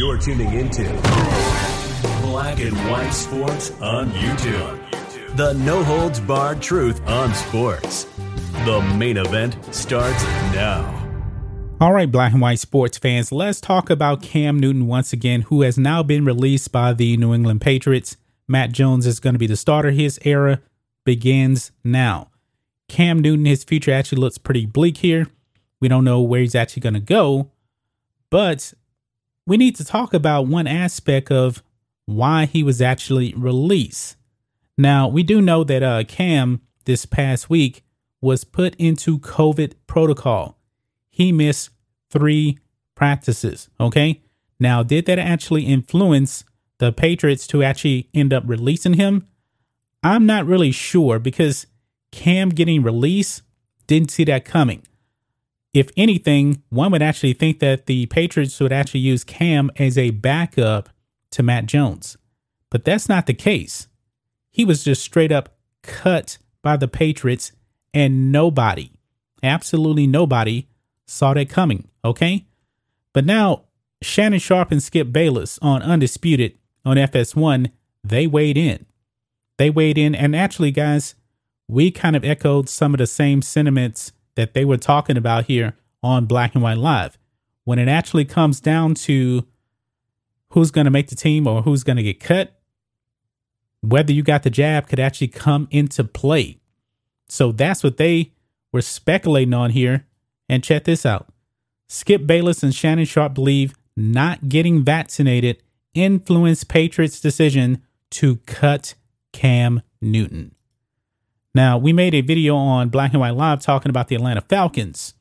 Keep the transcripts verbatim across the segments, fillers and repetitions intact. You're tuning into Black and White Sports on YouTube. The no-holds-barred truth on sports. The main event starts now. All right, Black and White Sports fans, let's talk about Cam Newton once again, who has now been released by the New England Patriots. Matt Jones is going to be the starter. His era begins now. Cam Newton, his future actually looks pretty bleak here. We don't know where he's actually going to go, but we need to talk about one aspect of why he was actually released. Now, we do know that uh, Cam this past week was put into COVID protocol. He missed three practices. OK, now, did that actually influence the Patriots to actually end up releasing him? I'm not really sure, because Cam getting released, didn't see that coming. If anything, one would actually think that the Patriots would actually use Cam as a backup to Matt Jones. But that's not the case. He was just straight up cut by the Patriots, and nobody, absolutely nobody, saw that coming. OK, but now Shannon Sharpe and Skip Bayless on Undisputed on F S one, they weighed in. They weighed in. And actually, guys, we kind of echoed some of the same sentiments that they were talking about here on Black and White Live. When it actually comes down to who's going to make the team or who's going to get cut, whether you got the jab could actually come into play. So that's what they were speculating on here. And check this out. Skip Bayless and Shannon Sharpe believe not getting vaccinated influenced Patriots' decision to cut Cam Newton. Now, we made a video on Black and White Live talking about the Atlanta Falcons.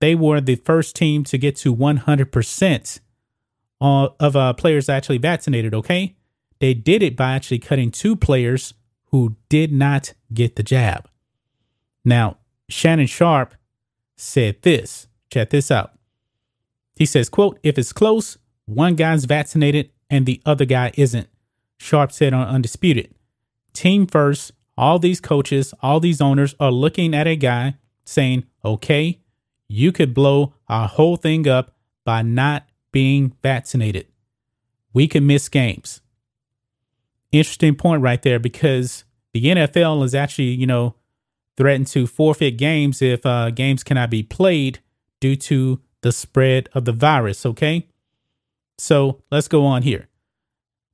They were the first team to get to one hundred percent of uh, players actually vaccinated, okay? They did it by actually cutting two players who did not get the jab. Now, Shannon Sharpe said this. Check this out. He says, quote, "If it's close, one guy's vaccinated and the other guy isn't," Sharpe said on Undisputed. "Team first. All these coaches, all these owners are looking at a guy saying, OK, you could blow our whole thing up by not being vaccinated. We can miss games." Interesting point right there, because the N F L is actually, you know, threatened to forfeit games if uh, games cannot be played due to the spread of the virus. OK, so let's go on here.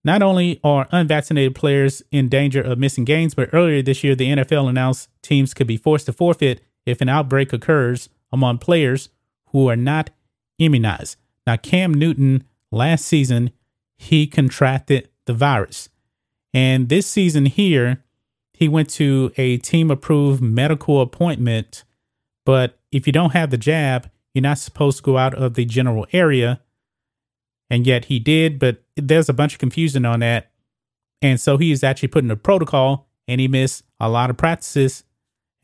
Not only are unvaccinated players in danger of missing games, but earlier this year, the N F L announced teams could be forced to forfeit if an outbreak occurs among players who are not immunized. Now, Cam Newton last season, he contracted the virus. And this season here, he went to a team approved medical appointment. But if you don't have the jab, you're not supposed to go out of the general area. And yet he did, but there's a bunch of confusion on that. And so he is actually put in a protocol, and he missed a lot of practices.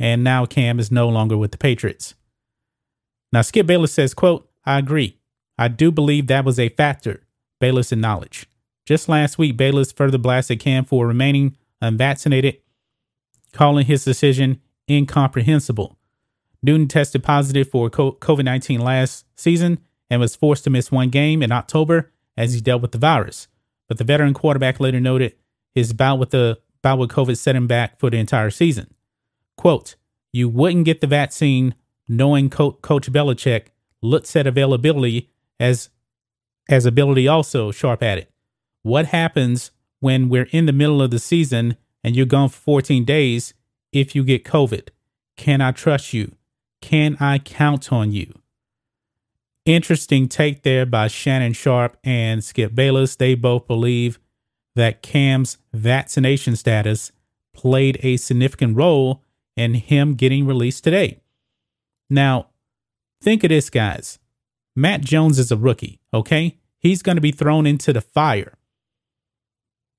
And now Cam is no longer with the Patriots. Now, Skip Bayless says, quote, "I agree. I do believe that was a factor," Bayless acknowledged. Just last week, Bayless further blasted Cam for remaining unvaccinated, calling his decision incomprehensible. Newton tested positive for COVID nineteen last season and was forced to miss one game in October as he dealt with the virus. But the veteran quarterback later noted his bout with the bout with COVID set him back for the entire season. Quote, "You wouldn't get the vaccine knowing Co- Coach Belichick looks at availability as as ability also," Sharpe added. "What happens when we're in the middle of the season and you're gone for fourteen days if you get COVID? Can I trust you? Can I count on you?" Interesting take there by Shannon Sharpe and Skip Bayless. They both believe that Cam's vaccination status played a significant role in him getting released today. Now, think of this, guys. Matt Jones is a rookie, okay? he's going to be thrown into the fire.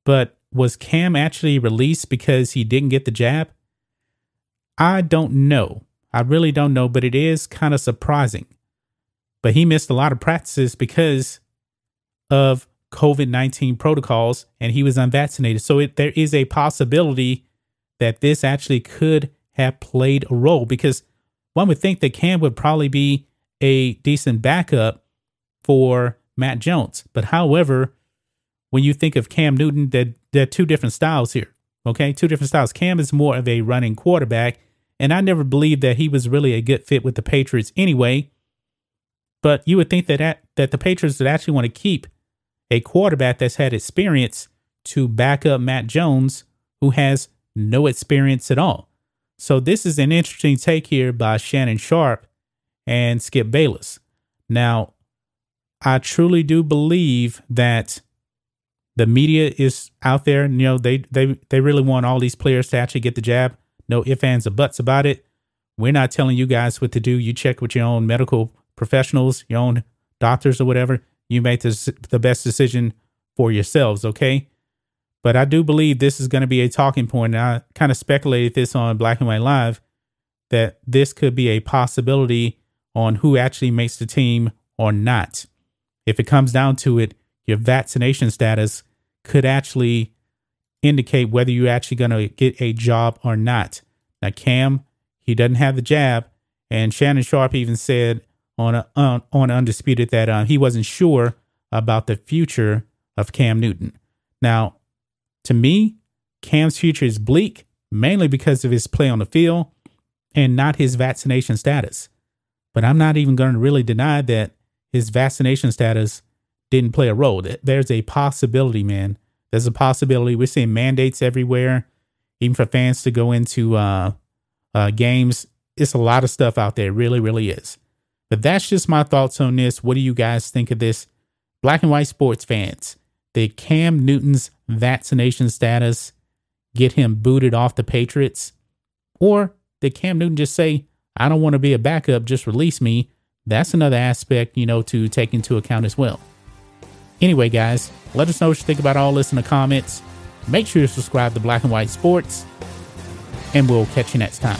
But was Cam actually released because he didn't get the jab? I don't know. I really don't know, but it is kind of surprising. But he missed a lot of practices because of covid nineteen protocols, and he was unvaccinated. So it, there is a possibility that this actually could have played a role, because one would think that Cam would probably be a decent backup for Matt Jones. But however, when you think of Cam Newton, there, there are two different styles here. Okay, two different styles. Cam is more of a running quarterback, and I never believed that he was really a good fit with the Patriots anyway. But you would think that at, that the Patriots would actually want to keep a quarterback that's had experience to back up Matt Jones, who has no experience at all. So this is an interesting take here by Shannon Sharpe and Skip Bayless. Now, I truly do believe that the media is out there. You know, they they they really want all these players to actually get the jab. No ifs, ands, or buts about it. We're not telling you guys what to do. You check with your own medical professionals, your own doctors or whatever. You make this, the best decision for yourselves, okay? But I do believe this is going to be a talking point. And I kind of speculated this on Black and White Live, that this could be a possibility on who actually makes the team or not. If it comes down to it, your vaccination status could actually indicate whether you're actually going to get a job or not. Now, Cam, he doesn't have the jab. And Shannon Sharpe even said on a, on, on Undisputed that uh, he wasn't sure about the future of Cam Newton. Now, to me, Cam's future is bleak, mainly because of his play on the field and not his vaccination status. But I'm not even going to really deny that his vaccination status didn't play a role. There's a possibility, man. There's a possibility. We're seeing mandates everywhere, even for fans to go into uh, uh, games. It's a lot of stuff out there. It really, really is. But that's just my thoughts on this. What do you guys think of this? Black and White Sports fans, did Cam Newton's vaccination status get him booted off the Patriots? Or did Cam Newton just say, I don't want to be a backup, just release me? That's another aspect, you know, to take into account as well. Anyway, guys, let us know what you think about all this in the comments. Make sure you subscribe to Black and White Sports, and we'll catch you next time.